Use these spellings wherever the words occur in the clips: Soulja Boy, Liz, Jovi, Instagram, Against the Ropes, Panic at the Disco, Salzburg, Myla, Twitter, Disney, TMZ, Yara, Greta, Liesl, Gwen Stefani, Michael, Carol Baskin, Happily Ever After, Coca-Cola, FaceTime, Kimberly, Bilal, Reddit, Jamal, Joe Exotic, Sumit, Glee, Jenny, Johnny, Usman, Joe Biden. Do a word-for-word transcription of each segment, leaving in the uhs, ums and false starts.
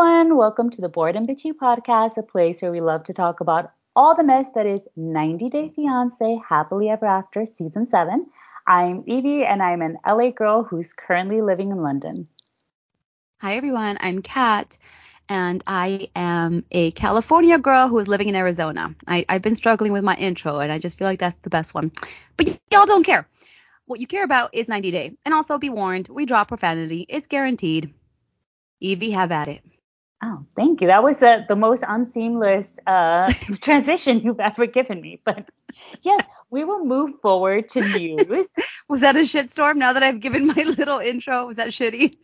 everyone, welcome to the Bored and Bitchy podcast, a place where we love to talk about all the mess that is ninety Day Fiancé, Happily Ever After, Season seven. I'm Evie, and I'm an L A girl who's currently living in London. Hi, everyone. I'm Kat, and I am a California girl who is living in Arizona. I, I've been struggling with my intro, and I just feel like that's the best one. But y- y'all don't care. What you care about is ninety Day. And also be warned, we drop profanity. It's guaranteed. Evie, have at it. Oh, thank you. That was uh, the most unseamless uh, transition you've ever given me. But yes, we will move forward to news. Was that a shitstorm? Now that I've given my little intro, was that shitty?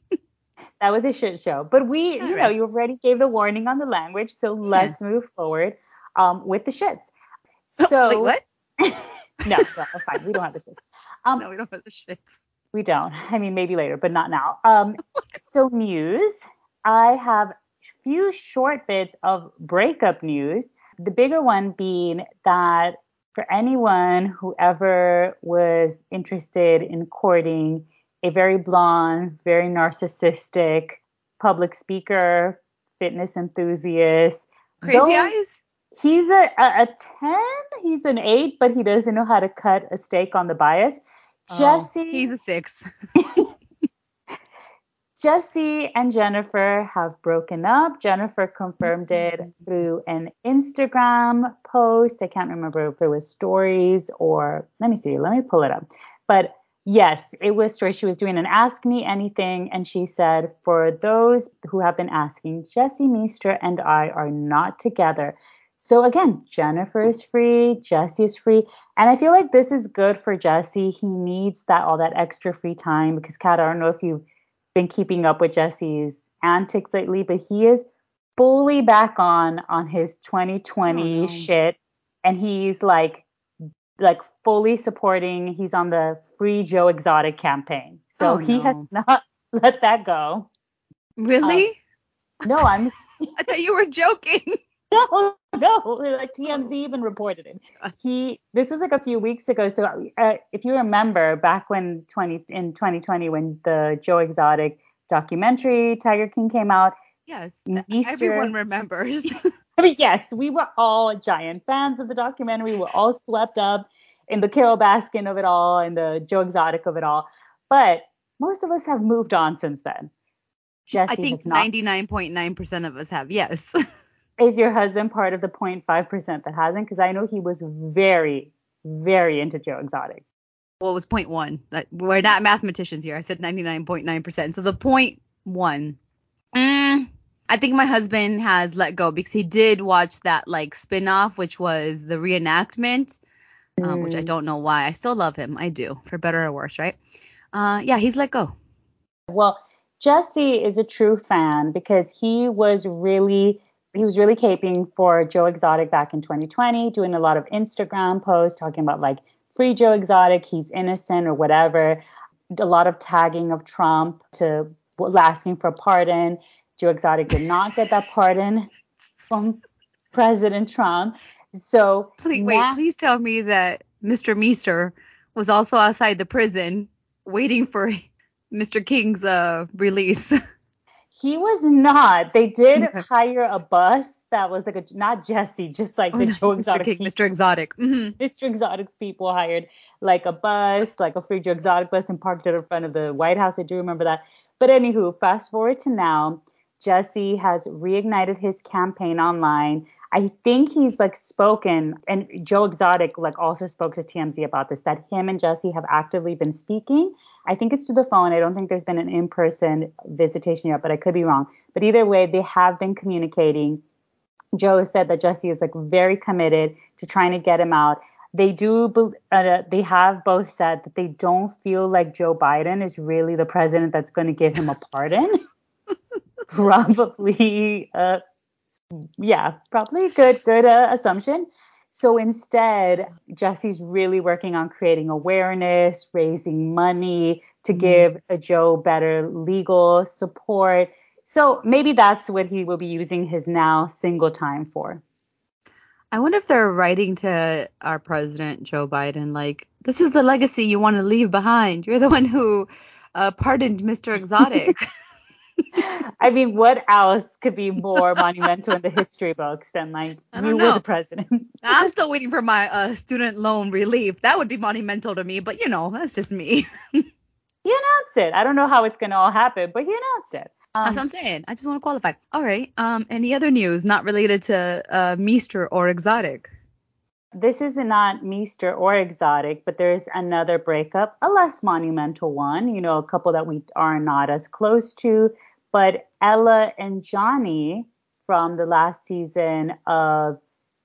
That was a shit show. But we, All you right. know, you already gave the warning on the language. So let's yeah. move forward um, with the shits. So oh, wait, what? no, no, fine. We don't have the shits. Um, no, we don't have the shits. We don't. I mean, maybe later, but not now. Um, so news, I have a few short bits of breakup news. The bigger one being that for anyone who ever was interested in courting a very blonde, very narcissistic public speaker, fitness enthusiast. Crazy those, eyes? He's a, a, a ten, he's an eight, but he doesn't know how to cut a steak on the bias. Jesse, oh, he's a six. Jesse and Jennifer have broken up. Jennifer confirmed it through an Instagram post. I can't remember if it was stories or let me see. Let me pull it up. But yes, it was stories. She was doing an Ask Me Anything. And she said, for those who have been asking, Jesse Meester and I are not together. So again, Jennifer is free, Jesse is free, and I feel like this is good for Jesse. He needs that all that extra free time because, Kat, I don't know if you've been keeping up with Jesse's antics lately, but he is fully back on on his twenty twenty oh, no. shit, and he's like like fully supporting. He's on the Free Joe Exotic campaign, so oh, he no. has not let that go. Really? Um, no, I'm. I thought you were joking. No, no, like T M Z even reported it. He, this was like a few weeks ago. So uh, if you remember back when twenty in twenty twenty, when the Joe Exotic documentary Tiger King came out. Yes, Meester, everyone remembers. I mean, yes, we were all giant fans of the documentary. We were all swept up in the Carol Baskin of it all and the Joe Exotic of it all. But most of us have moved on since then. Jesse I think ninety-nine point nine percent of us have. Yes. Is your husband part of the zero point five percent that hasn't? Because I know he was very, very into Joe Exotic. Well, it was zero point one. Like, we're not mathematicians here. I said ninety-nine point nine percent. So the zero point one. Mm, I think my husband has let go because he did watch that like spinoff, which was the reenactment, mm. um, which I don't know why. I still love him. I do, for better or worse, right? Uh, yeah, he's let go. Well, Jesse is a true fan because he was really... He was really caping for Joe Exotic back in twenty twenty, doing a lot of Instagram posts, talking about like free Joe Exotic, he's innocent or whatever. A lot of tagging of Trump to asking for a pardon. Joe Exotic did not get that pardon from President Trump. So please, wait, now- please tell me that Mister Meester was also outside the prison waiting for Mister King's uh, release. He was not. They did hire a bus that was like a not Jesse, just like oh, the no, Joe Exotic. Mister King, Mister Exotic. Mm-hmm. Mister Exotic's people hired like a bus, like a free Joe Exotic bus, and parked it in front of the White House. I do remember that. But anywho, fast forward to now, Jesse has reignited his campaign online. I think he's like spoken, and Joe Exotic like also spoke to T M Z about this, that him and Jesse have actively been speaking. I think it's through the phone. I don't think there's been an in-person visitation yet, but I could be wrong. But either way, they have been communicating. Joe has said that Jesse is like very committed to trying to get him out. They do. Uh, they have both said that they don't feel like Joe Biden is really the president that's going to give him a pardon. Probably, uh, yeah, probably a good, good uh, assumption. So instead, Jesse's really working on creating awareness, raising money to give a Joe better legal support. So maybe that's what he will be using his now single time for. I wonder if they're writing to our president, Joe Biden, like, this is the legacy you want to leave behind. You're the one who uh, pardoned Mister Exotic. I mean, what else could be more monumental in the history books than, like, you know. were the president? I'm still waiting for my uh, student loan relief. That would be monumental to me, but, you know, that's just me. He announced it. I don't know how it's going to all happen, but he announced it. Um, That's what I'm saying. I just want to qualify. All right. Um, any other news not related to uh, Meester or Exotic? This is not Meester or Exotic, but there's another breakup, a less monumental one. You know, a couple that we are not as close to. But Ella and Johnny from the last season of,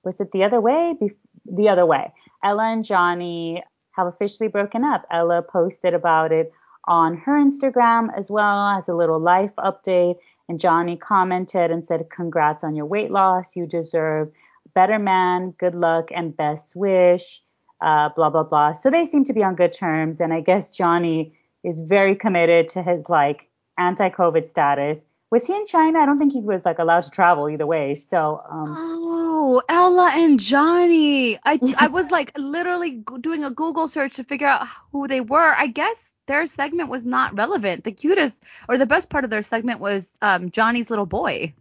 was it The Other Way? Bef- the Other Way. Ella and Johnny have officially broken up. Ella posted about it on her Instagram as well as a little life update. And Johnny commented and said, "Congrats on your weight loss. You deserve better, man. Good luck and best wish," uh, blah, blah, blah. So they seem to be on good terms. And I guess Johnny is very committed to his, like, anti-COVID status. Was he in China? I don't think he was, like, allowed to travel either way. So, um, oh, Ella and Johnny. I I was, like, literally doing a Google search to figure out who they were. I guess their segment was not relevant. The cutest or the best part of their segment was um, Johnny's little boy.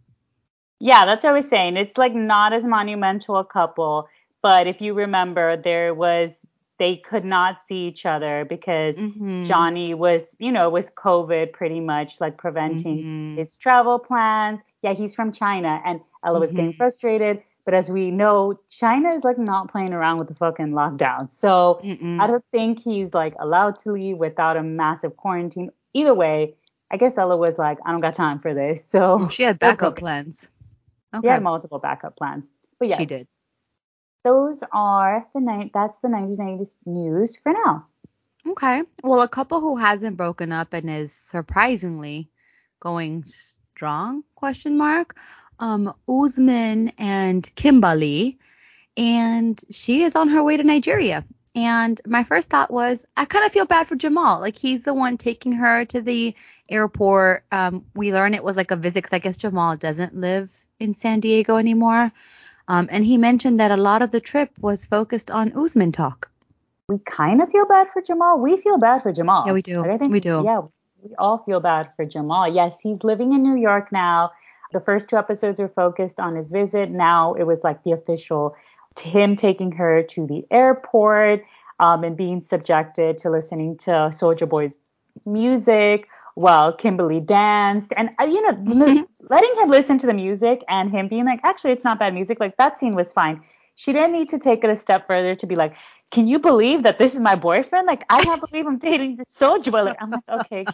Yeah, that's what I was saying. It's, like, not as monumental a couple. But if you remember, there was they could not see each other because mm-hmm. Johnny was, you know, was COVID pretty much, like, preventing mm-hmm. his travel plans. Yeah, he's from China, and Ella mm-hmm. was getting frustrated. But as we know, China is, like, not playing around with the fucking lockdown. So mm-mm. I don't think he's, like, allowed to leave without a massive quarantine. Either way, I guess Ella was like, I don't got time for this. So she had backup okay. plans. Okay. She had multiple backup plans. But yes. She did. Those are the night. That's the ninety day news for now. Okay. Well, a couple who hasn't broken up and is surprisingly going strong? Question mark. Um, Usman and Kimberly, and she is on her way to Nigeria. And my first thought was, I kind of feel bad for Jamal. Like, he's the one taking her to the airport. Um, we learn it was like a visit, 'cause I guess Jamal doesn't live in San Diego anymore. Um, and he mentioned that a lot of the trip was focused on Usman talk. We kind of feel bad for Jamal. We feel bad for Jamal. Yeah, we do. Like, I think, we do. Yeah, we all feel bad for Jamal. Yes, he's living in New York now. The first two episodes were focused on his visit. Now it was like the official, him taking her to the airport um, and being subjected to listening to Soulja Boy's music while Kimberly danced, and uh, you know, letting him listen to the music and him being like, actually, it's not bad music. Like, that scene was fine. She didn't need to take it a step further to be like, can you believe that this is my boyfriend? Like, I can't believe I'm dating this Soulja Boy. Like, I'm like, okay.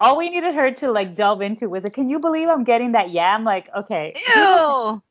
All we needed her to, like, delve into was, like, can you believe I'm getting that yam? Like, okay. Ew.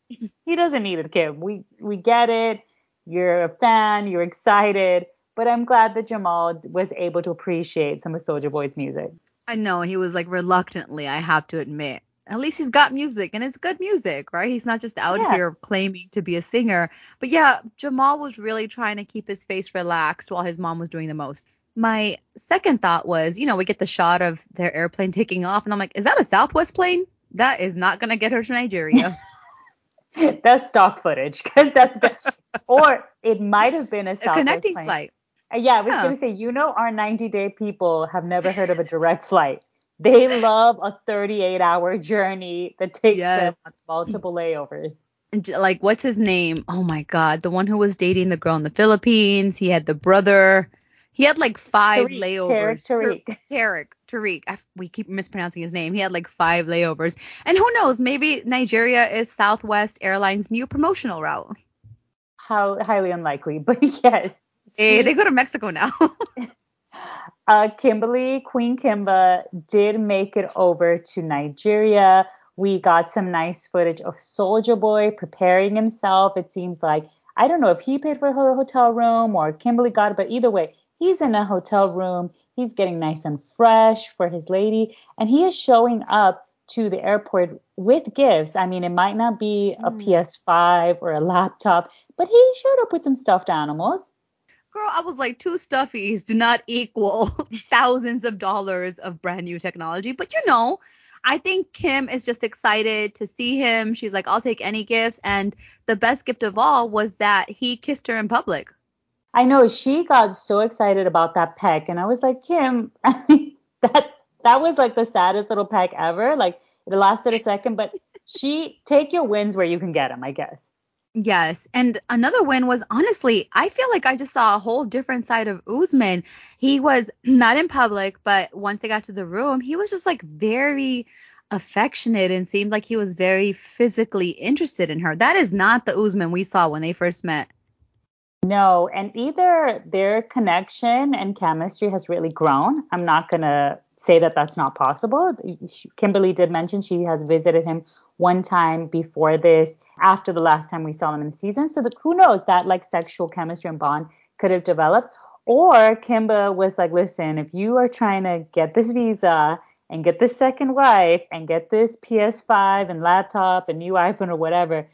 He doesn't need it, Kim. We we get it. You're a fan. You're excited. But I'm glad that Jamal was able to appreciate some of Soulja Boy's music. I know. He was, like, reluctantly, I have to admit. At least he's got music, and it's good music, right? He's not just out yeah. here claiming to be a singer. But, yeah, Jamal was really trying to keep his face relaxed while his mom was doing the most. My second thought was, you know, we get the shot of their airplane taking off, and I'm like, is that a Southwest plane? That is not going to get her to Nigeria. That's stock footage, because that's the, or it might have been a Southwest a connecting plane. Flight. Uh, yeah, I was yeah. going to say, you know, our ninety day people have never heard of a direct flight. They love a thirty-eight hour journey that takes yes. them multiple layovers. Like, what's his name? Oh my God, the one who was dating the girl in the Philippines. He had the brother. He had, like, five Tariq, layovers. Tariq. Tariq. Tariq. Tariq. I, we keep mispronouncing his name. He had, like, five layovers. And who knows? Maybe Nigeria is Southwest Airlines' new promotional route. How highly unlikely. But, yes. She, hey, they go to Mexico now. uh, Kimberly, Queen Kimba, did make it over to Nigeria. We got some nice footage of Soulja Boy preparing himself. It seems like, I don't know if he paid for her hotel room or Kimberly got it, but either way, he's in a hotel room. He's getting nice and fresh for his lady. And he is showing up to the airport with gifts. I mean, it might not be a mm. P S five or a laptop, but he showed up with some stuffed animals. Girl, I was like, two stuffies do not equal thousands of dollars of brand new technology. But, you know, I think Kim is just excited to see him. She's like, I'll take any gifts. And the best gift of all was that he kissed her in public. I know, she got so excited about that peck, and I was like, Kim, I mean, that that was like the saddest little pack ever. Like it lasted a second, but she take your wins where you can get them, I guess. Yes. And another win was, honestly, I feel like I just saw a whole different side of Usman. He was not in public, but once they got to the room, he was just like very affectionate and seemed like he was very physically interested in her. That is not the Usman we saw when they first met. No, and either their connection and chemistry has really grown. I'm not going to say that that's not possible. Kimberly did mention she has visited him one time before this, after the last time we saw him in the season. So the, who knows, that like sexual chemistry and bond could have developed. Or Kimba was like, listen, if you are trying to get this visa and get this second wife and get this P S five and laptop and new iPhone or whatever,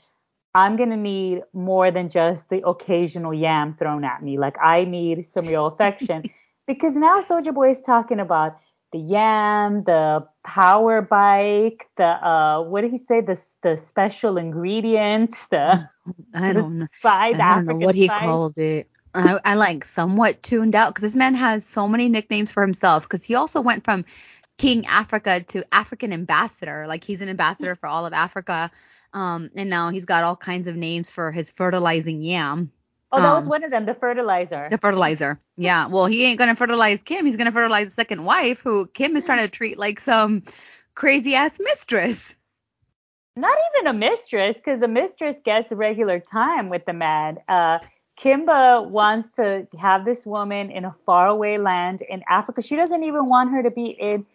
I'm going to need more than just the occasional yam thrown at me. Like, I need some real affection. Because now Soulja Boy is talking about the yam, the power bike, the, uh, what did he say? The the special ingredient, the I don't, the spice, know. I don't know what he spice. called it. I, I like somewhat tuned out because this man has so many nicknames for himself, because he also went from King Africa to African ambassador. Like, he's an ambassador for all of Africa. Um, and now he's got all kinds of names for his fertilizing yam. Oh, that um, was one of them, the fertilizer. The fertilizer, yeah. Well, he ain't going to fertilize Kim. He's going to fertilize his second wife, who Kim is trying to treat like some crazy-ass mistress. Not even a mistress, because the mistress gets regular time with the man. Uh, Kimba wants to have this woman in a faraway land in Africa. She doesn't even want her to be in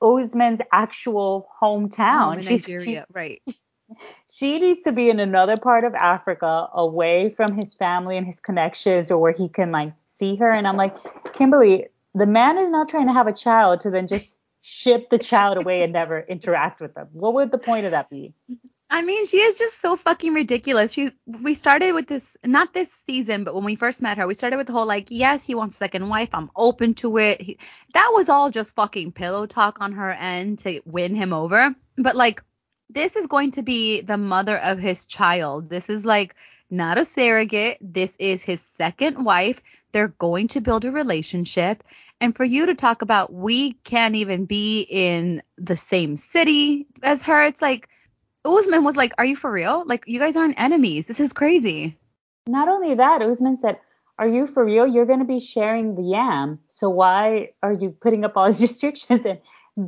Usman's actual hometown. Home in She's, Nigeria, she, right. She needs to be in another part of Africa, away from his family and his connections, or where he can like see her. And I'm like, Kimberly, the man is not trying to have a child to then just ship the child away and never interact with them. What would the point of that be? I mean, she is just so fucking ridiculous. She, we started with this, not this season, but when we first met her, we started with the whole, like, yes, he wants a second wife. I'm open to it. He, that was all just fucking pillow talk on her end to win him over. But like, this is going to be the mother of his child. This is like not a surrogate. This is his second wife. They're going to build a relationship. And for you to talk about we can't even be in the same city as her, it's like Usman was like, are you for real? Like, you guys aren't enemies. This is crazy. Not only that, Usman said, are you for real? You're going to be sharing the yam. So why are you putting up all these restrictions? And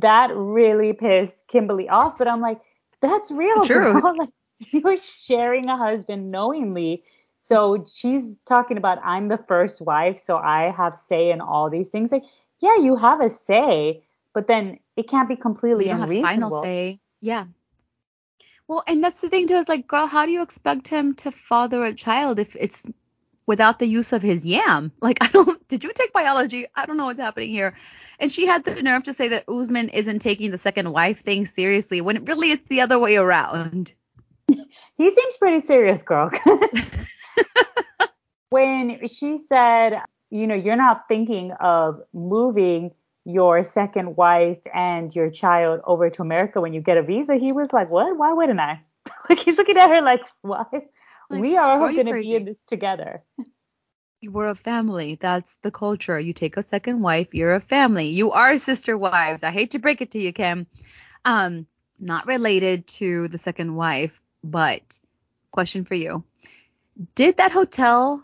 that really pissed Kimberly off. But I'm like, that's real, girl. Like, you were sharing a husband knowingly. So she's talking about, I'm the first wife, so I have say in all these things. Like, yeah, you have a say, but then it can't be completely you don't unreasonable. Have final say. Yeah. Well, and that's the thing too. Is like, girl, how do you expect him to father a child if it's without the use of his yam? Like, I don't. Did you take biology? I don't know what's happening here. And she had the nerve to say that Usman isn't taking the second wife thing seriously, when it really it's the other way around. He seems pretty serious, girl. When she said, you know, you're not thinking of moving your second wife and your child over to America when you get a visa, he was like, what? Why wouldn't I? Like, he's looking at her like, why? Like, we are, are going to be in this together. We're a family. That's the culture. You take a second wife, you're a family. You are sister wives. I hate to break it to you, Kim. Um, not related to the second wife, but question for you. Did that hotel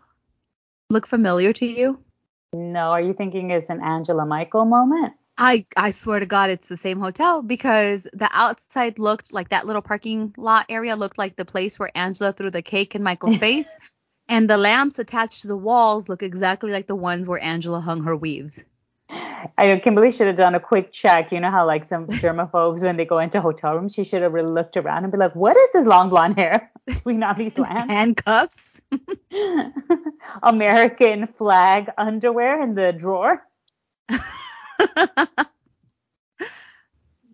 look familiar to you? No. Are you thinking it's an Angela Michael moment? I, I swear to God, it's the same hotel, because the outside looked like that little parking lot area looked like the place where Angela threw the cake in Michael's face. And the lamps attached to the walls look exactly like the ones where Angela hung her weaves. I know Kimberly should have done a quick check. You know how like some germaphobes, when they go into hotel rooms, she should have really looked around and be like, what is this long blonde hair between all these lamps? Handcuffs. American flag underwear in the drawer.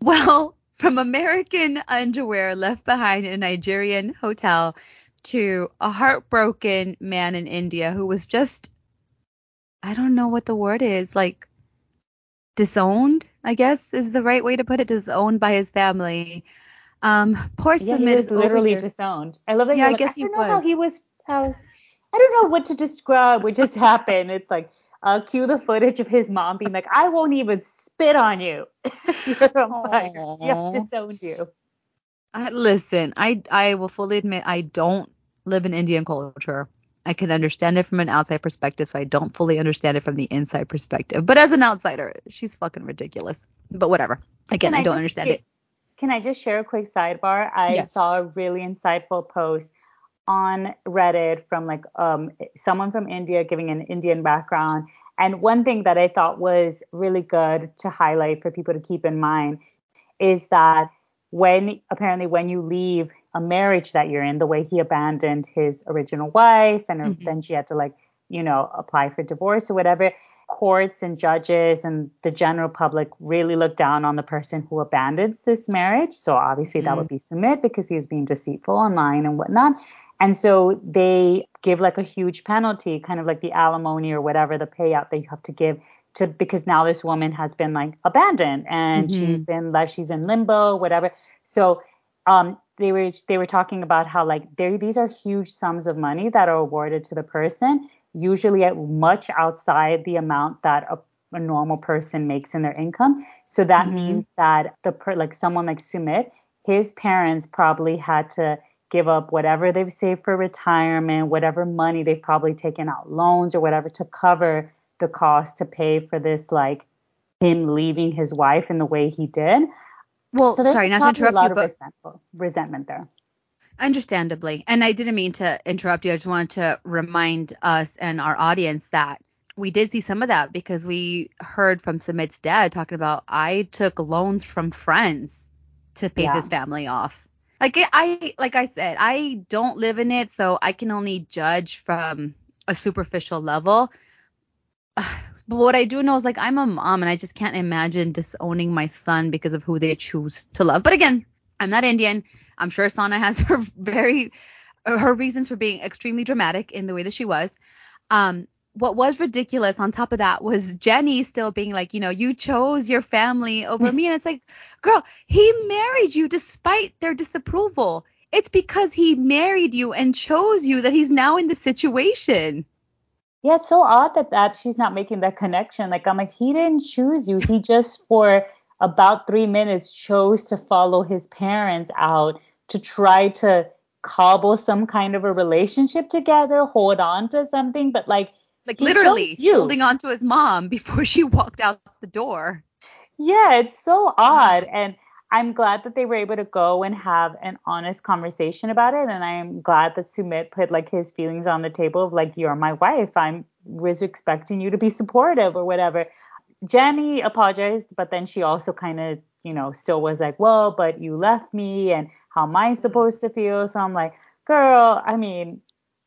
Well, from American underwear left behind in a Nigerian hotel to a heartbroken man in India who was just, I don't know what the word is, like disowned, I guess is the right way to put it, disowned by his family. Um, poor yeah, Sumit is literally disowned. I love that. Yeah, I like, guess I he don't was. Know how he was. How I don't know what to describe what just happened. It's like, uh, cue the footage of his mom being like, I won't even spit on you. You're on fire. You have disowned you. I, listen, I I will fully admit I don't live in Indian culture. I can understand it from an outside perspective, so I don't fully understand it from the inside perspective. But as an outsider, she's fucking ridiculous. But whatever. Again, I, I don't understand it. Can I just share a quick sidebar? I yes. saw a really insightful post on Reddit from like um, someone from India giving an Indian background. And one thing that I thought was really good to highlight for people to keep in mind is that when apparently when you leave a marriage that you're in, the way he abandoned his original wife and mm-hmm. then she had to like, you know, apply for divorce or whatever, courts and judges and the general public really look down on the person who abandons this marriage. So obviously mm-hmm. that would be Sumit because he was being deceitful online and whatnot. And so they give like a huge penalty, kind of like the alimony or whatever, the payout that you have to give to, because now this woman has been like abandoned and mm-hmm. she's been like, she's in limbo, whatever. So um, they were, they were talking about how like they, these are huge sums of money that are awarded to the person, usually at much outside the amount that a, a normal person makes in their income. So that mm-hmm. means that the, per, like someone like Sumit, his parents probably had to give up whatever they've saved for retirement, whatever money they've probably taken out loans or whatever to cover the cost to pay for this, like him leaving his wife in the way he did. Well, so sorry, not to interrupt you, but resentful, resentment there. Understandably. And I didn't mean to interrupt you. I just wanted to remind us and our audience that we did see some of that because we heard from Sumit's dad talking about, I took loans from friends to pay yeah. this family off. Like I like I said, I don't live in it, so I can only judge from a superficial level. But what I do know is like I'm a mom, and I just can't imagine disowning my son because of who they choose to love. But again, I'm not Indian. I'm sure Sana has her very her reasons for being extremely dramatic in the way that she was. Um, what was ridiculous on top of that was Jenny still being like, you know, you chose your family over me. And it's like, girl, he married you despite their disapproval. It's because he married you and chose you that he's now in the situation. Yeah, it's so odd that, that she's not making that connection. Like, I'm like, he didn't choose you. He just for about three minutes chose to follow his parents out to try to cobble some kind of a relationship together, hold on to something. But like, Like he literally holding on to his mom before she walked out the door. Yeah, it's so odd. And I'm glad that they were able to go and have an honest conversation about it. And I'm glad that Sumit put like his feelings on the table of like, you're my wife. I was expecting you to be supportive or whatever. Jenny apologized, but then she also kind of, you know, still was like, well, but you left me and how am I supposed to feel? So I'm like, girl, I mean,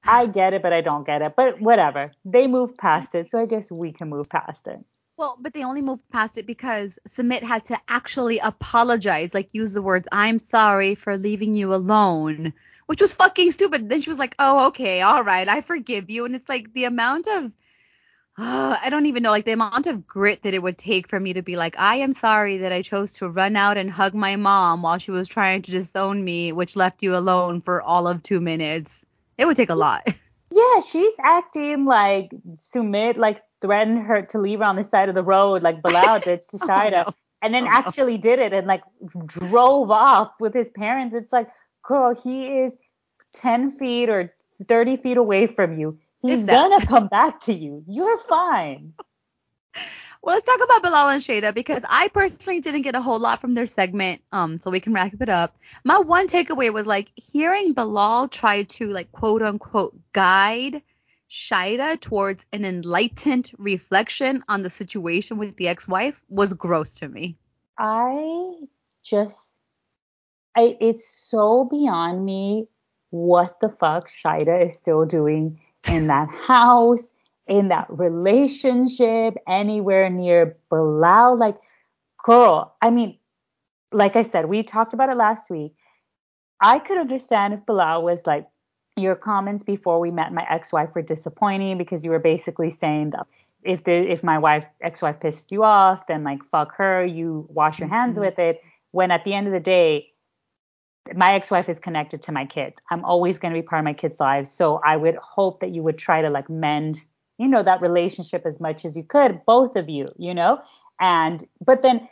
I get it, but I don't get it. But whatever. They moved past it, so I guess we can move past it. Well, but they only moved past it because Sumit had to actually apologize, like use the words, I'm sorry for leaving you alone, which was fucking stupid. Then she was like, oh, okay, all right, I forgive you. And it's like the amount of, uh, I don't even know, like the amount of grit that it would take for me to be like, I am sorry that I chose to run out and hug my mom while she was trying to disown me, which left you alone for all of two minutes. It would take a lot. Yeah, she's acting like Sumit, like threatened her to leave her on the side of the road, like Bilal did to Shaeeda, oh, no. and then oh, actually no. did it and like drove off with his parents. It's like, girl, he is ten feet or thirty feet away from you. He's gonna come back to you. You're fine. Well, let's talk about Bilal and Shaeeda because I personally didn't get a whole lot from their segment, um, so we can wrap it up. My one takeaway was, like, hearing Bilal try to, like, quote-unquote guide Shaeeda towards an enlightened reflection on the situation with the ex-wife was gross to me. I just – I it's so beyond me what the fuck Shaeeda is still doing in that house. In that relationship, anywhere near Bilal, like, girl, I mean, like I said, we talked about it last week. I could understand if Bilal was like, your comments before we met my ex-wife were disappointing because you were basically saying that if the, if my wife, ex-wife pissed you off, then like, fuck her, you wash your hands mm-hmm. with it. When at the end of the day, my ex-wife is connected to my kids. I'm always going to be part of my kids' lives. So I would hope that you would try to like mend you know, that relationship as much as you could, both of you, you know, And, but then,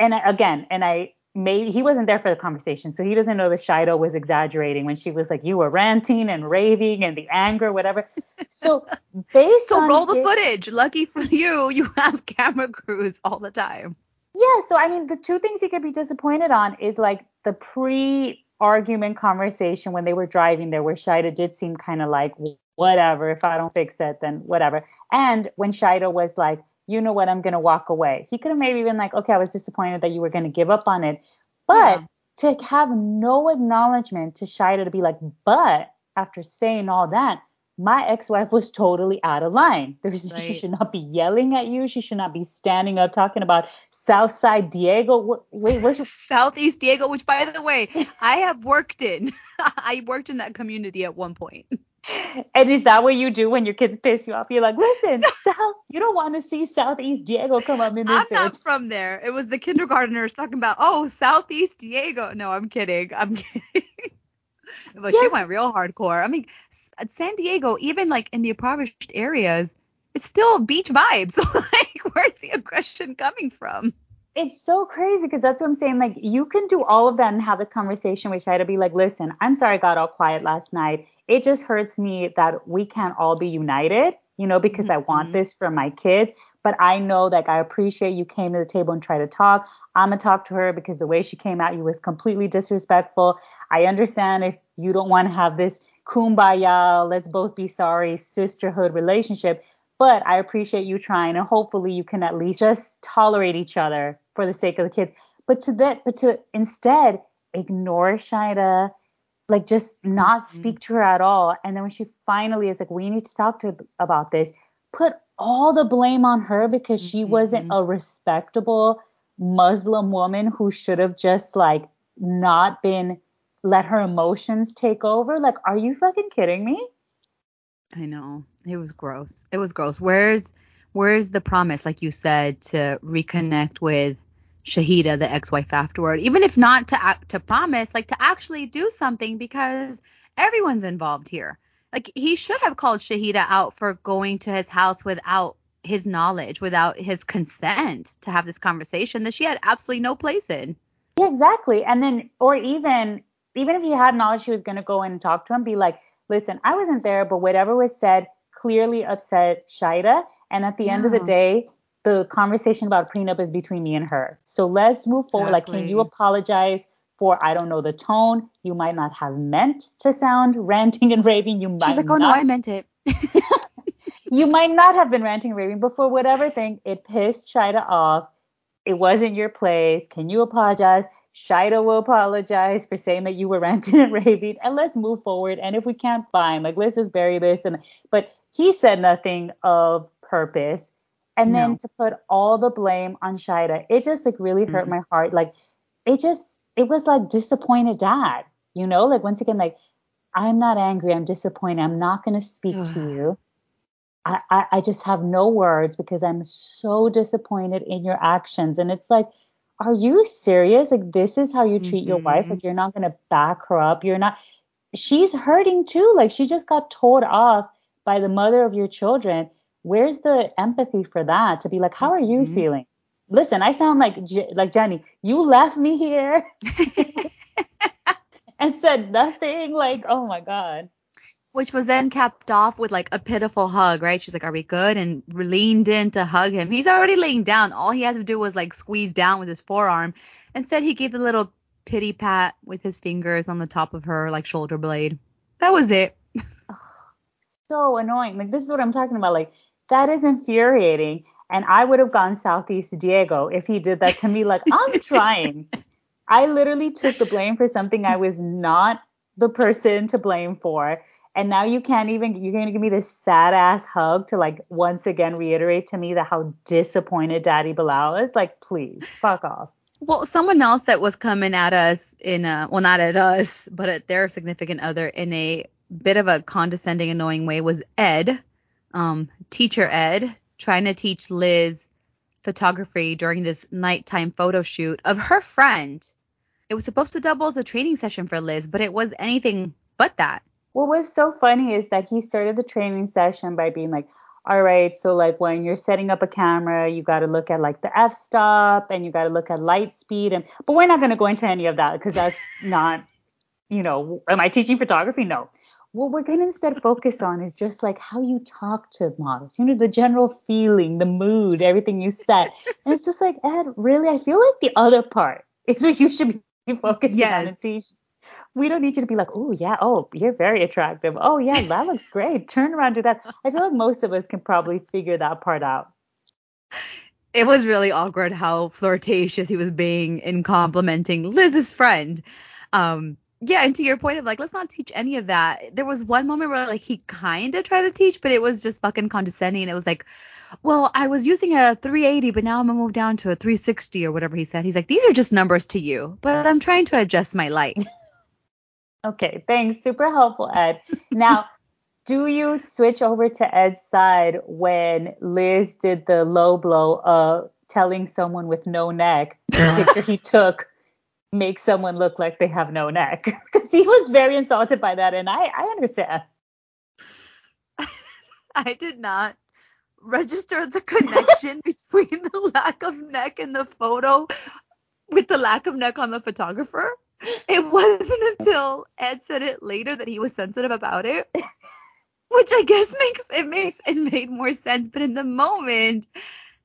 and I, again, and I made, he wasn't there for the conversation. So he doesn't know that Shaeeda was exaggerating when she was like, you were ranting and raving and the anger, whatever. So based so on roll the it, footage. Lucky for you, you have camera crews all the time. Yeah. So, I mean, the two things he could be disappointed on is like the pre argument conversation when they were driving there, where Shaeeda did seem kind of like, whatever, if I don't fix it, then whatever. And when Shaeeda was like, you know what, I'm going to walk away. He could have maybe been like, okay, I was disappointed that you were going to give up on it. But yeah. to have no acknowledgement to Shaeeda to be like, but after saying all that, my ex-wife was totally out of line. There's, right. She should not be yelling at you. She should not be standing up talking about Southside Diego. Wait, where's your- Southeast Diego, which, by the way, I have worked in. I worked in that community at one point. And is that what you do when your kids piss you off? You're like, listen, South, you don't want to see Southeast Diego come up in this I'm bitch. Not from there. It was the kindergartners talking about, oh, Southeast Diego. No, I'm kidding. I'm kidding. But yes. She went real hardcore. I mean, San Diego, even like in the impoverished areas, it's still beach vibes. Like, where's the aggression coming from? It's so crazy because that's what I'm saying. Like, you can do all of that and have the conversation with Shaeeda, be like, listen, I'm sorry I got all quiet last night. It just hurts me that we can't all be united, you know, because mm-hmm. I want this for my kids. But I know that like, I appreciate you came to the table and tried to talk. I'm going to talk to her because the way she came at you was completely disrespectful. I understand if you don't want to have this kumbaya, let's both be sorry, sisterhood relationship. But I appreciate you trying, and hopefully you can at least just tolerate each other for the sake of the kids. But to that, but to instead ignore Shaeeda, like just not speak to her at all. And then when she finally is like, we need to talk to her about this, put all the blame on her because she mm-hmm. wasn't a respectable Muslim woman who should have just like not been, let her emotions take over. Like, are you fucking kidding me? I know. It was gross. It was gross. Where's where's the promise, like you said, to reconnect with Shaeeda, the ex-wife, afterward? Even if not to to promise, like to actually do something, because everyone's involved here. Like, he should have called Shaeeda out for going to his house without his knowledge, without his consent, to have this conversation that she had absolutely no place in. Yeah, exactly. And then, or even, even if he had knowledge, he was going to go in and talk to him, be like, listen, I wasn't there, but whatever was said clearly upset Shaeeda. And at the yeah. end of the day, the conversation about prenup is between me and her. So let's move forward. Exactly. Like, can you apologize for, I don't know, the tone? You might not have meant to sound ranting and raving. You might She's like, not. oh, no, I meant it. You might not have been ranting and raving, but for whatever thing, it pissed Shaeeda off. It wasn't your place. Can you apologize? Shaeeda will apologize for saying that you were ranting and raving, and let's move forward. And if we can't, fine. Like, let's just bury this. And but he said nothing of purpose. And no. then to put all the blame on Shaeeda, it just like really hurt mm-hmm. my heart. Like, it just, it was like disappointed dad, you know, like once again, like, I'm not angry. I'm disappointed. I'm not going to speak to you. I, I, I just have no words because I'm so disappointed in your actions. And it's like, are you serious? Like, this is how you treat mm-hmm. your wife? Like, you're not going to back her up. You're not, she's hurting too. Like, she just got told off by the mother of your children. Where's the empathy for that? To be like, how are you mm-hmm. feeling? Listen, I sound like, like Jenny, you left me here and said nothing. Like, oh my God. Which was then capped off with like a pitiful hug, right? She's like, are we good? And leaned in to hug him. He's already laying down. All he has to do was like squeeze down with his forearm. Instead, he gave the little pity pat with his fingers on the top of her like shoulder blade. That was it. So annoying. Like, this is what I'm talking about. Like, that is infuriating. And I would have gone Southeast Diego if he did that to me. Like, I'm trying. I literally took the blame for something I was not the person to blame for. And now you can't even, you're going to give me this sad ass hug to like, once again, reiterate to me that how disappointed Daddy Bilal is. Like, please, fuck off. Well, someone else that was coming at us in a, well, not at us, but at their significant other in a bit of a condescending, annoying way was Ed, um, teacher Ed, trying to teach Liz photography during this nighttime photo shoot of her friend. It was supposed to double as a training session for Liz, but it was anything but that. What was so funny is that he started the training session by being like, all right, so like when you're setting up a camera, you got to look at like the f-stop and you got to look at light speed. And but we're not going to go into any of that because that's not, you know, am I teaching photography? No. What we're going to instead focus on is just like how you talk to models, you know, the general feeling, the mood, everything you set. And it's just like, Ed, really, I feel like the other part is what you should be focusing yes. on and teach. We don't need you to be like, oh, yeah, oh, you're very attractive. Oh, yeah, that looks great. Turn around, do that. I feel like most of us can probably figure that part out. It was really awkward how flirtatious he was being in complimenting Liz's friend. Um, yeah, and to your point of like, let's not teach any of that. There was one moment where like he kind of tried to teach, but it was just fucking condescending. And it was like, well, I was using a three eighty, but now I'm going to move down to a three sixty or whatever he said. He's like, these are just numbers to you, but I'm trying to adjust my light. Okay, thanks. Super helpful, Ed. Now, do you switch over to Ed's side when Liz did the low blow of telling someone with no neck the picture he took makes someone look like they have no neck? Because he was very insulted by that, and I, I understand. I did not register the connection between the lack of neck in the photo with the lack of neck on the photographer. It wasn't until Ed said it later that he was sensitive about it, which I guess makes it makes it made more sense. But in the moment,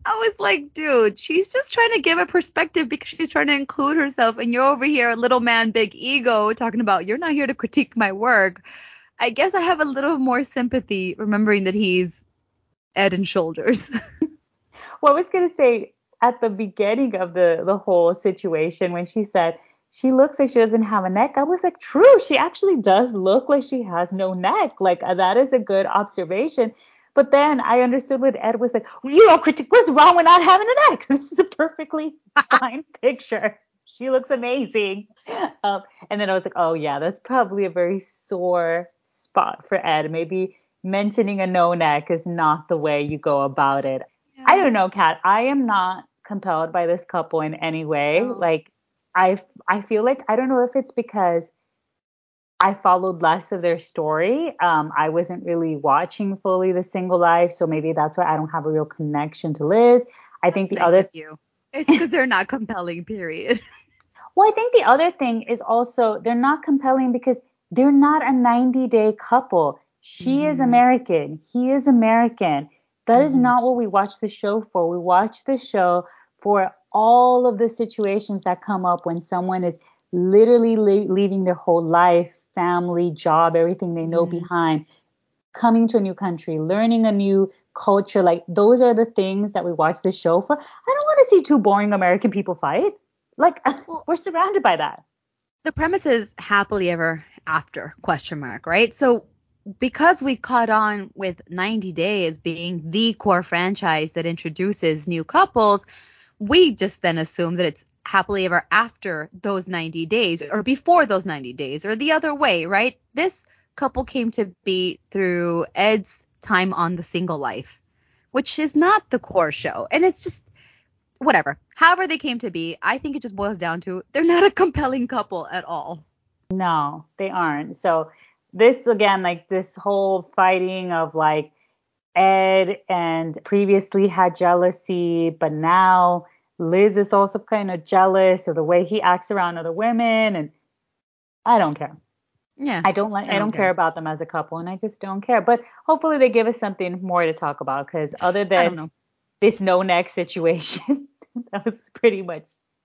I was like, dude, she's just trying to give a perspective because she's trying to include herself. And you're over here, little man, big ego, talking about you're not here to critique my work. I guess I have a little more sympathy remembering that he's Ed and Shoulders. Well, I was going to say at the beginning of the, the whole situation when she said, she looks like she doesn't have a neck. I was like, true. She actually does look like she has no neck. Like, that is a good observation. But then I understood what Ed was like, you know, what's wrong with not having a neck? This is a perfectly fine picture. She looks amazing. Um, and then I was like, oh, yeah, that's probably a very sore spot for Ed. Maybe mentioning a no neck is not the way you go about it. Yeah. I don't know, Kat. I am not compelled by this couple in any way. Oh. Like, I, I feel like, I don't know if it's because I followed less of their story. Um, I wasn't really watching fully the single life. So maybe that's why I don't have a real connection to Liz. I that's think the nice other. You. It's because they're not compelling, period. Well, I think the other thing is also they're not compelling because they're not a ninety day couple. She mm. is American. He is American. That mm. is not what we watch the show for. We watch the show for all of the situations that come up when someone is literally le- leaving their whole life, family, job, everything they know mm-hmm. behind, coming to a new country, learning a new culture. Like, those are the things that we watch the show for. I don't want to see two boring American people fight. Like, well, we're surrounded by that. The premise is happily ever after, question mark, right? So because we caught on with ninety days being the core franchise that introduces new couples, we just then assume that it's happily ever after those ninety days or before those ninety days or the other way, right? This couple came to be through Ed's time on The Single Life, which is not the core show. And it's just whatever. However they came to be, I think it just boils down to they're not a compelling couple at all. No, they aren't. So this, again, like this whole fighting of like, Ed and previously had jealousy, but now Liz is also kind of jealous of the way he acts around other women, and I don't care. Yeah, I don't like. I don't, I don't care. care about them as a couple, and I just don't care. But hopefully they give us something more to talk about, because other than this no neck situation, that was pretty much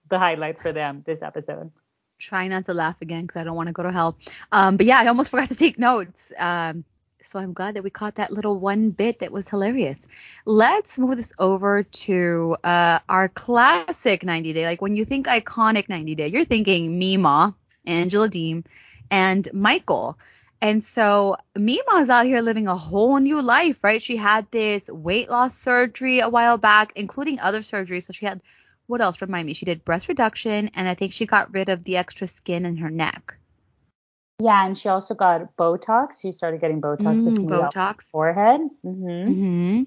the highlight for them this episode. Try not to laugh again, because I don't want to go to hell. Um, but yeah, I almost forgot to take notes. Um. So I'm glad that we caught that little one bit that was hilarious. Let's move this over to uh, our classic ninety day. Like, when you think iconic ninety day, you're thinking Mima, Angela Deem, and Michael. And so Mima's out here living a whole new life, right? She had this weight loss surgery a while back, including other surgeries. So she had, what else? Remind me. She did breast reduction, and I think she got rid of the extra skin in her neck. Yeah, and she also got Botox. She started getting Botox mm, to smooth Botox. out her forehead. Mm-hmm. Mm-hmm.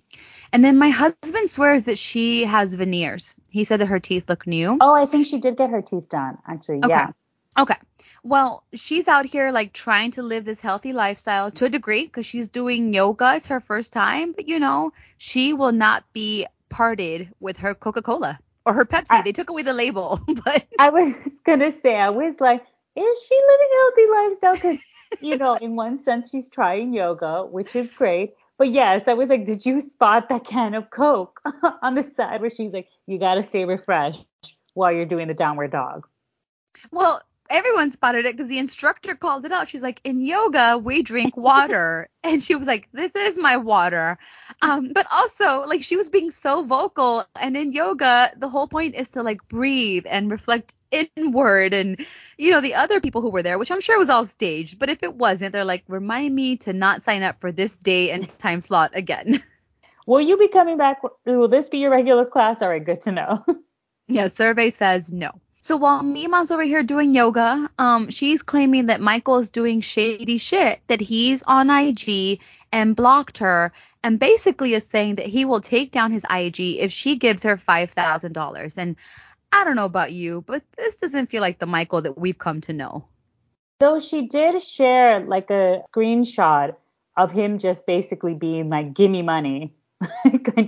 And then my husband swears that she has veneers. He said that her teeth look new. Oh, I think she did get her teeth done, actually. Okay. Yeah. Okay. Well, she's out here like trying to live this healthy lifestyle to a degree because she's doing yoga. It's her first time. But, you know, she will not be parted with her Coca-Cola or her Pepsi. I, they took away the label. But I was going to say, I was like, is she living a healthy lifestyle? Because, you know, in one sense, she's trying yoga, which is great. But yes, I was like, did you spot that can of Coke on the side where she's like, you got to stay refreshed while you're doing the downward dog? Well, everyone spotted it because the instructor called it out. She's like, in yoga, we drink water. And she was like, this is my water. Um, but also, like, she was being so vocal. And in yoga, the whole point is to, like, breathe and reflect inward. And, you know, the other people who were there, which I'm sure was all staged. But if it wasn't, they're like, remind me to not sign up for this day and time slot again. Will you be coming back? Will this be your regular class? All right, good to know. Yeah, survey says no. So while Mima's over here doing yoga, um, she's claiming that Michael's doing shady shit, that he's on I G and blocked her, and basically is saying that he will take down his I G if she gives her five thousand dollars. And I don't know about you, but this doesn't feel like the Michael that we've come to know. Though she did share like a screenshot of him just basically being like, give me money.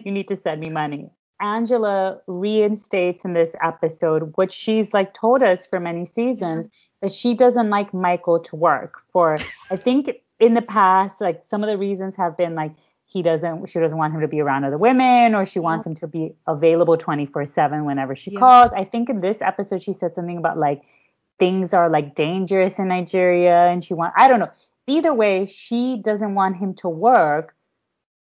You need to send me money. Angela reinstates in this episode what she's like told us for many seasons, that she doesn't like Michael to work for. I think in the past, like some of the reasons have been like he doesn't, she doesn't want him to be around other women, or she wants yeah. him to be available twenty-four seven whenever she yeah. calls. I think in this episode she said something about like things are like dangerous in Nigeria, and she want I don't know. Either way, she doesn't want him to work.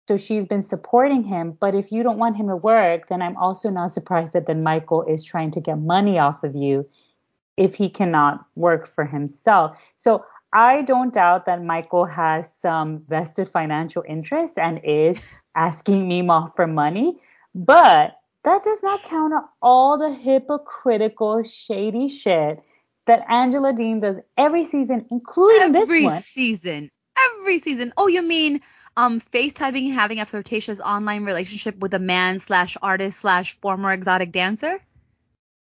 So she's been supporting him. But if you don't want him to work, then I'm also not surprised that then Michael is trying to get money off of you if he cannot work for himself. So I don't doubt that Michael has some vested financial interest and is asking Mima for money. But that does not counter all the hypocritical, shady shit that Angela Deem does every season, including every this one. Every season. Every season. Oh, you mean... Um, FaceTiming and having a flirtatious online relationship with a man slash artist slash former exotic dancer?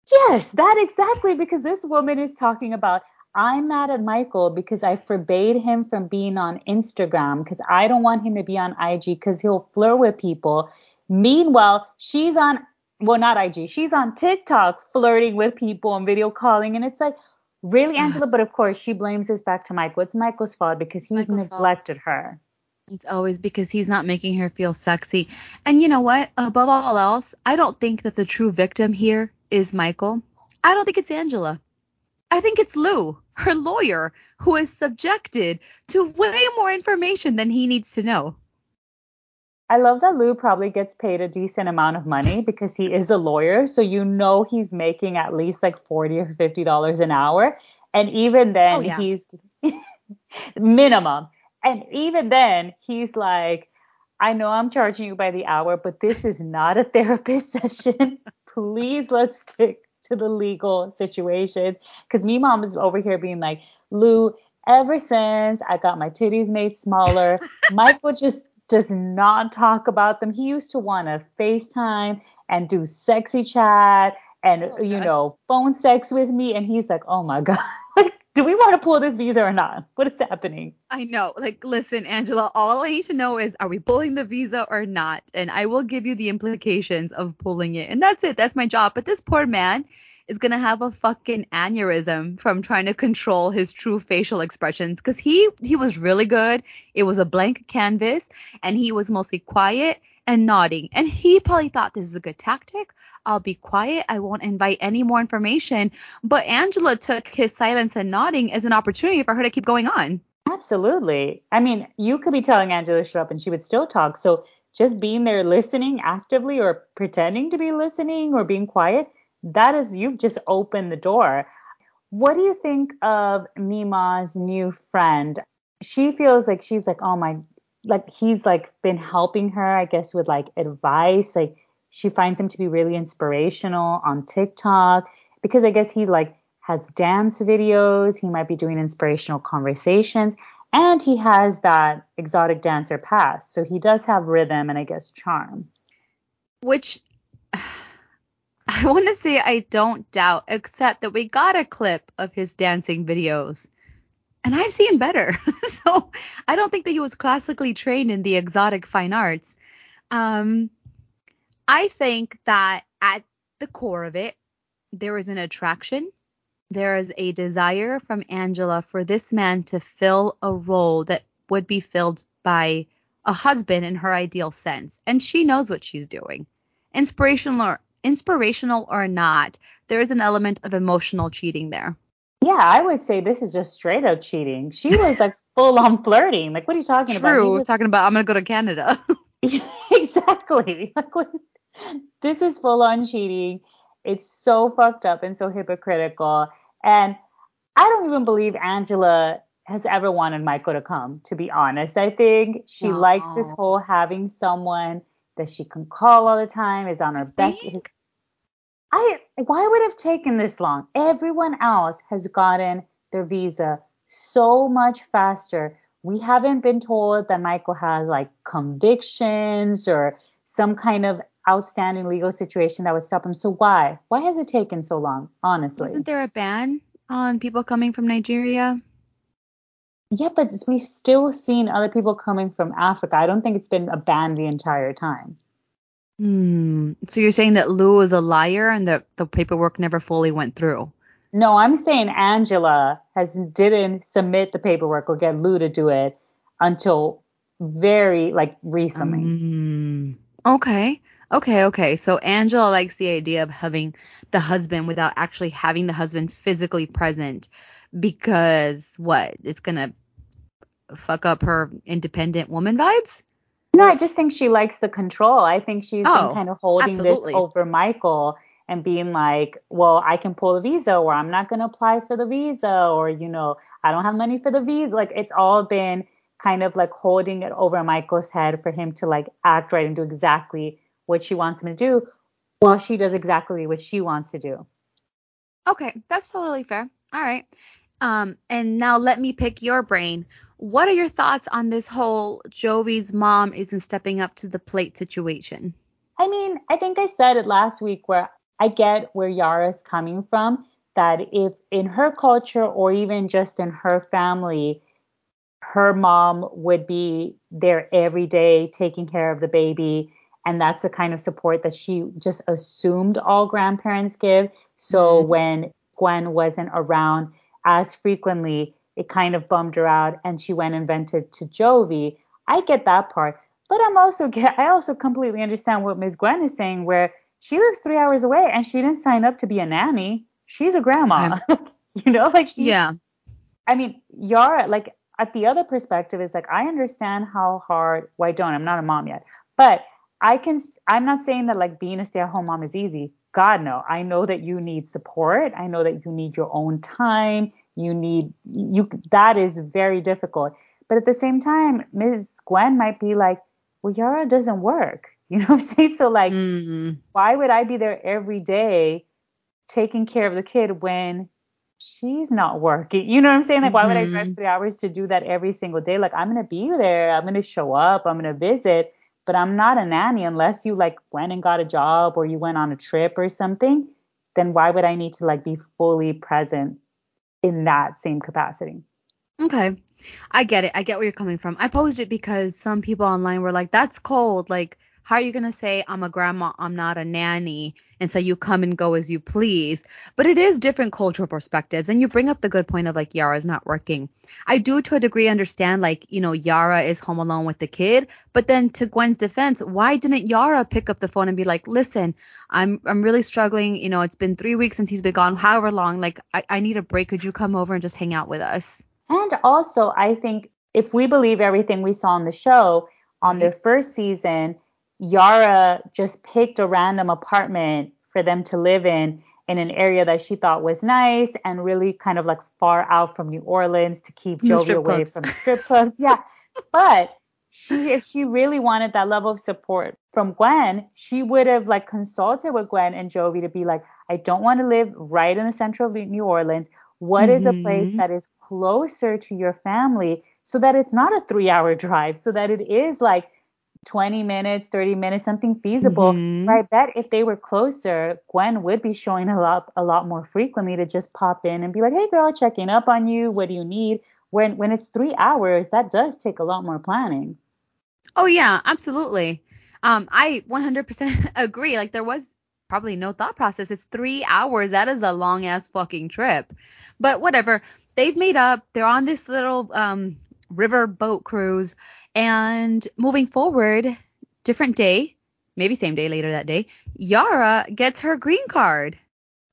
Yes, that exactly, because this woman is talking about, I'm mad at Michael because I forbade him from being on Instagram because I don't want him to be on I G because he'll flirt with people. Meanwhile, she's on, well, not I G, she's on TikTok flirting with people and video calling. And it's like, really, Angela? But of course, she blames this back to Michael. It's Michael's fault because he's Michael's neglected fault. her. It's always because he's not making her feel sexy. And you know what? Above all else, I don't think that the true victim here is Michael. I don't think it's Angela. I think it's Lou, her lawyer, who is subjected to way more information than he needs to know. I love that Lou probably gets paid a decent amount of money because he is a lawyer. So you know he's making at least like forty or fifty dollars an hour. And even then, oh, yeah. he's minimum. And even then, he's like, I know I'm charging you by the hour, but this is not a therapist session. Please, let's stick to the legal situations. Because me mom is over here being like, Lou, ever since I got my titties made smaller, Michael just does not talk about them. He used to want to FaceTime and do sexy chat and, oh, you God. know, phone sex with me. And he's like, oh, my God. Do we want to pull this visa or not? What is happening? I know. Like, listen, Angela, all I need to know is, are we pulling the visa or not? And I will give you the implications of pulling it. And that's it. That's my job. But this poor man is going to have a fucking aneurysm from trying to control his true facial expressions. Because he, he was really good. It was a blank canvas. And he was mostly quiet and nodding. And he probably thought, this is a good tactic. I'll be quiet. I won't invite any more information. But Angela took his silence and nodding as an opportunity for her to keep going on. Absolutely. I mean, you could be telling Angela shut up and she would still talk. So just being there listening actively or pretending to be listening or being quiet, that is, you've just opened the door. What do you think of Mima's new friend? She feels like she's like, oh my, like he's like been helping her, I guess, with like advice. Like she finds him to be really inspirational on TikTok because I guess he like has dance videos. He might be doing inspirational conversations and he has that exotic dancer past. So he does have rhythm and I guess charm. Which... I want to say I don't doubt, except that we got a clip of his dancing videos. And I've seen better. So I don't think that he was classically trained in the exotic fine arts. Um, I think that at the core of it, there is an attraction. There is a desire from Angela for this man to fill a role that would be filled by a husband in her ideal sense. And she knows what she's doing. Inspirational or, inspirational or not, there is an element of emotional cheating there. Yeah, I would say this is just straight up cheating. She was like full on flirting. Like, what are you talking True. about? True, was- talking about I'm going to go to Canada. Exactly. Like, what- this is full on cheating. It's so fucked up and so hypocritical. And I don't even believe Angela has ever wanted Michael to come, to be honest. I think she no. likes this whole having someone that she can call all the time, is on her back. I why would it have taken this long? Everyone else has gotten their visa so much faster. We haven't been told that Michael has like convictions or some kind of outstanding legal situation that would stop him. So why? Why has it taken so long? Honestly. Wasn't there a ban on people coming from Nigeria? Yeah, but we've still seen other people coming from Africa. I don't think it's been a ban the entire time. Hmm. So you're saying that Lou is a liar and that the paperwork never fully went through? No, I'm saying Angela has didn't submit the paperwork or get Lou to do it until very, like, recently. Mm. Okay. Okay, okay. So Angela likes the idea of having the husband without actually having the husband physically present because, what, it's going to fuck up her independent woman vibes? No, I just think she likes the control. I think she's oh, been kind of holding absolutely. this over Michael and being like, well, I can pull a visa or I'm not going to apply for the visa or, you know, I don't have money for the visa. Like, it's all been kind of like holding it over Michael's head for him to like act right and do exactly what she wants him to do while she does exactly what she wants to do. Okay, that's totally fair. All right. Um, and now let me pick your brain. What are your thoughts on this whole Jovi's mom isn't stepping up to the plate situation? I mean, I think I said it last week where I get where Yara's coming from, that if in her culture or even just in her family, her mom would be there every day taking care of the baby. And that's the kind of support that she just assumed all grandparents give. So mm-hmm. when Gwen wasn't around as frequently, it kind of bummed her out and she went and vented to Jovi. I get that part. But I'm also get, I also completely understand what Miz Gwen is saying, where she lives three hours away and she didn't sign up to be a nanny. She's a grandma. Um, you know, like she, yeah. I mean, Yara, like at the other perspective is like, I understand how hard, why don't, I'm not a mom yet, but I can, I'm not saying that like being a stay-at-home mom is easy. God, no. I know that you need support. I know that you need your own time. You need, you, that is very difficult. But at the same time, Miz Gwen might be like, well, Yara doesn't work. You know what I'm saying? So like, mm-hmm. why would I be there every day taking care of the kid when she's not working? You know what I'm saying? Like, why mm-hmm. would I drive three hours to do that every single day? Like, I'm going to be there. I'm going to show up. I'm going to visit. But I'm not a nanny unless you like went and got a job or you went on a trip or something. Then why would I need to like be fully present in that same capacity? Okay. I get it. I get where you're coming from. I posed it because some people online were like, that's cold. Like, how are you going to say I'm a grandma, I'm not a nanny, and so you come and go as you please? But it is different cultural perspectives. And you bring up the good point of like Yara's not working. I do to a degree understand like, you know, Yara is home alone with the kid. But then to Gwen's defense, why didn't Yara pick up the phone and be like, listen, I'm I'm really struggling. You know, it's been three weeks since he's been gone, however long. Like, I, I need a break. Could you come over and just hang out with us? And also, I think if we believe everything we saw on the show on their first season, Yara just picked a random apartment for them to live in, in an area that she thought was nice and really kind of like far out from New Orleans to keep Jovi away clubs. From the strip clubs. Yeah. But she, if she really wanted that level of support from Gwen, she would have like consulted with Gwen and Jovi to be like, I don't want to live right in the center of New Orleans. What mm-hmm. is a place that is closer to your family so that it's not a three hour drive, so that it is like twenty minutes, thirty minutes, something feasible. Mm-hmm. I bet if they were closer, Gwen would be showing a lot, a lot more frequently to just pop in and be like, hey, girl, checking up on you. What do you need? When when it's three hours, that does take a lot more planning. Oh, yeah, absolutely. Um, I one hundred percent agree. Like, there was probably no thought process. It's three hours. That is a long ass fucking trip. But whatever. They've made up. They're on this little um, river boat cruise. And moving forward, different day, maybe same day later that day, Yara gets her green card.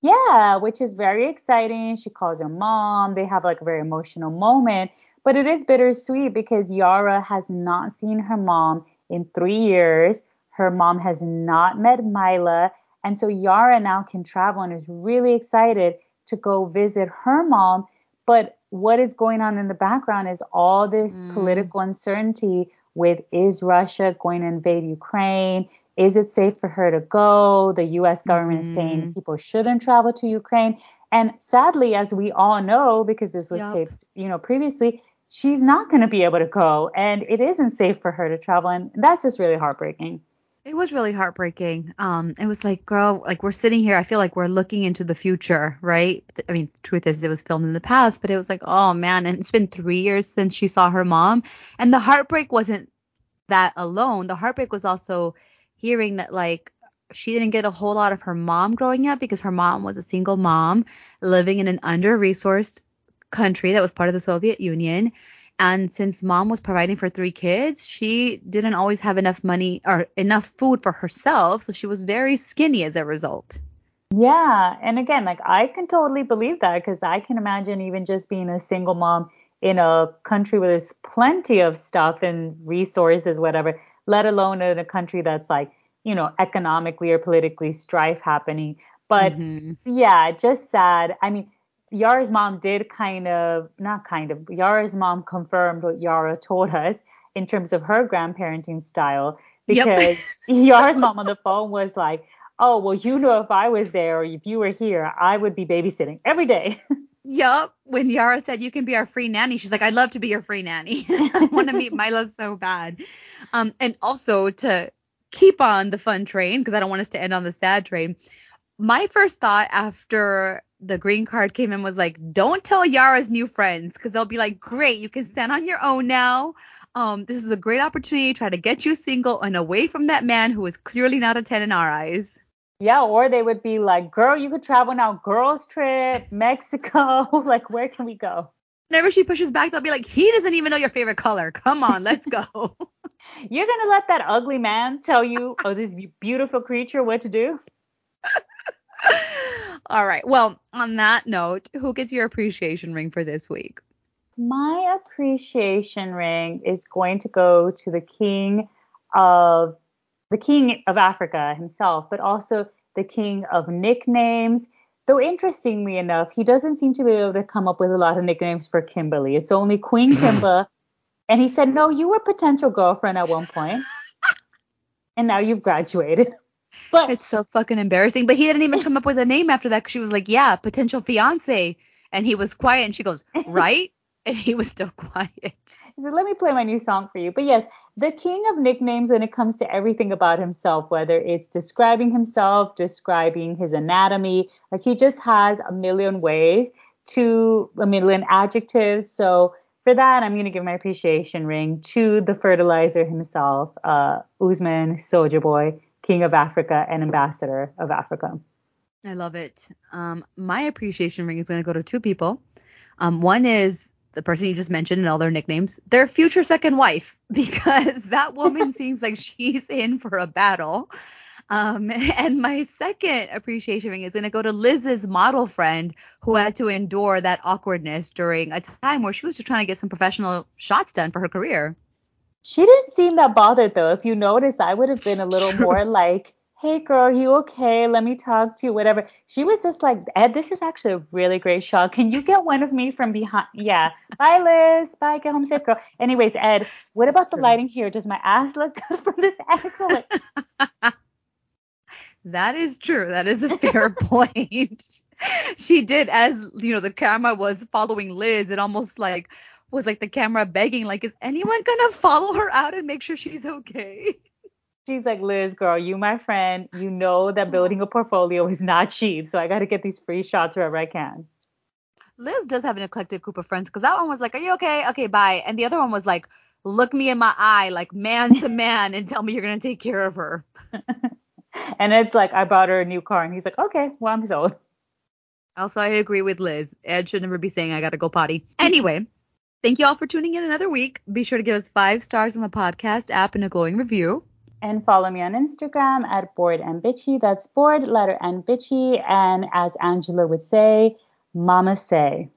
Yeah, which is very exciting. She calls her mom. They have like a very emotional moment. But it is bittersweet because Yara has not seen her mom in three years. Her mom has not met Myla. And so Yara now can travel and is really excited to go visit her mom. But what is going on in the background is all this mm. political uncertainty with, is Russia going to invade Ukraine? Is it safe for her to go? The U S government mm-hmm. is saying people shouldn't travel to Ukraine. And sadly, as we all know, because this was yep. taped, you know, previously, she's not going to be able to go. And it isn't safe for her to travel. And that's just really heartbreaking. It was really heartbreaking. Um, it was like, girl, like we're sitting here. I feel like we're looking into the future, right? I mean, the truth is it was filmed in the past, but it was like, oh, man. And it's been three years since she saw her mom. And the heartbreak wasn't that alone. The heartbreak was also hearing that, like, she didn't get a whole lot of her mom growing up because her mom was a single mom living in an under-resourced country that was part of the Soviet Union. And since mom was providing for three kids, she didn't always have enough money or enough food for herself. So she was very skinny as a result. Yeah. And again, like, I can totally believe that because I can imagine even just being a single mom in a country where there's plenty of stuff and resources, whatever, let alone in a country that's like, you know, economically or politically strife happening. But mm-hmm. yeah, just sad. I mean, Yara's mom did kind of, not kind of, Yara's mom confirmed what Yara told us in terms of her grandparenting style, because yep. Yara's mom on the phone was like, oh, well, you know, if I was there or if you were here, I would be babysitting every day. Yup. When Yara said, you can be our free nanny, she's like, I'd love to be your free nanny. I want to meet Myla so bad. Um, and also to keep on the fun train, because I don't want us to end on the sad train. My first thought after the green card came in was like, don't tell Yara's new friends, because they'll be like, great, you can stand on your own now. Um, this is a great opportunity to try to get you single and away from that man who is clearly not a ten in our eyes. Yeah, or they would be like, girl, you could travel now, girls trip, Mexico, like, where can we go? Whenever she pushes back, they'll be like, he doesn't even know your favorite color. Come on, let's go. You're going to let that ugly man tell you, oh, this beautiful creature, what to do? All right. Well, on that note, who gets your appreciation ring for this week? My appreciation ring is going to go to the king of the king of Africa himself, but also the king of nicknames. Though interestingly enough, he doesn't seem to be able to come up with a lot of nicknames for Kimberly. It's only Queen Kimba. And he said, no, you were a potential girlfriend at one point, and now you've graduated. But it's so fucking embarrassing. But he didn't even come up with a name after that, because she was like, yeah, potential fiance. And he was quiet. And she goes, right? And he was still quiet. He said, let me play my new song for you. But yes, the king of nicknames when it comes to everything about himself, whether it's describing himself, describing his anatomy, like he just has a million ways to a million adjectives. So for that, I'm going to give my appreciation ring to the fertilizer himself, uh, Usman, Soulja Boy, King of Africa and Ambassador of Africa. I love it. Um, my appreciation ring is going to go to two people. Um, one is the person you just mentioned and all their nicknames, their future second wife, because that woman seems like she's in for a battle. Um, and my second appreciation ring is going to go to Liz's model friend, who had to endure that awkwardness during a time where she was just trying to get some professional shots done for her career. She didn't seem that bothered, though. If you notice, I would have been a little True. more like, hey, girl, you okay? Let me talk to you, whatever. She was just like, Ed, this is actually a really great shot. Can you get one of me from behind? Yeah. Bye, Liz. Bye. Get home safe, girl. Anyways, Ed, what That's about true. the lighting here? Does my ass look good from this angle? That is true. That is a fair point. She did, as, you know, the camera was following Liz, it almost like was like the camera begging, like, is anyone gonna follow her out and make sure she's okay? She's like, Liz, girl, you my friend. You know that building a portfolio is not cheap, so I got to get these free shots wherever I can. Liz does have an eclectic group of friends, because that one was like, are you okay? Okay, bye. And the other one was like, look me in my eye, like man to man, and tell me you're going to take care of her. And it's like, I bought her a new car. And he's like, okay, well, I'm sold. Also, I agree with Liz. Ed should never be saying, I got to go potty. Anyway, thank you all for tuning in another week. Be sure to give us five stars on the podcast app and a glowing review. And follow me on Instagram at Bored and Bitchy. That's Bored, letter N, Bitchy. And as Angela would say, Mama say.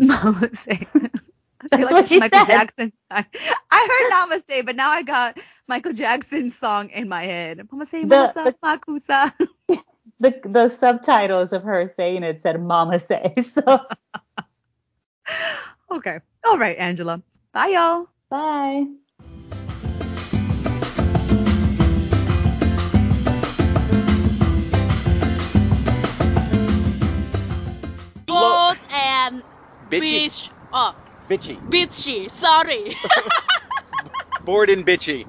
Mama say. I feel That's like what she Michael said. Jackson. I, I heard Namaste, but now I got Michael Jackson's song in my head. Mama say, Mama the, Makusa. The, the, the subtitles of her saying it said Mama say. So. Okay. All right, Angela. Bye, y'all. Bye. Both and bitchy. Bitch. Oh. Bitchy. Bitchy. Sorry. Bored and bitchy.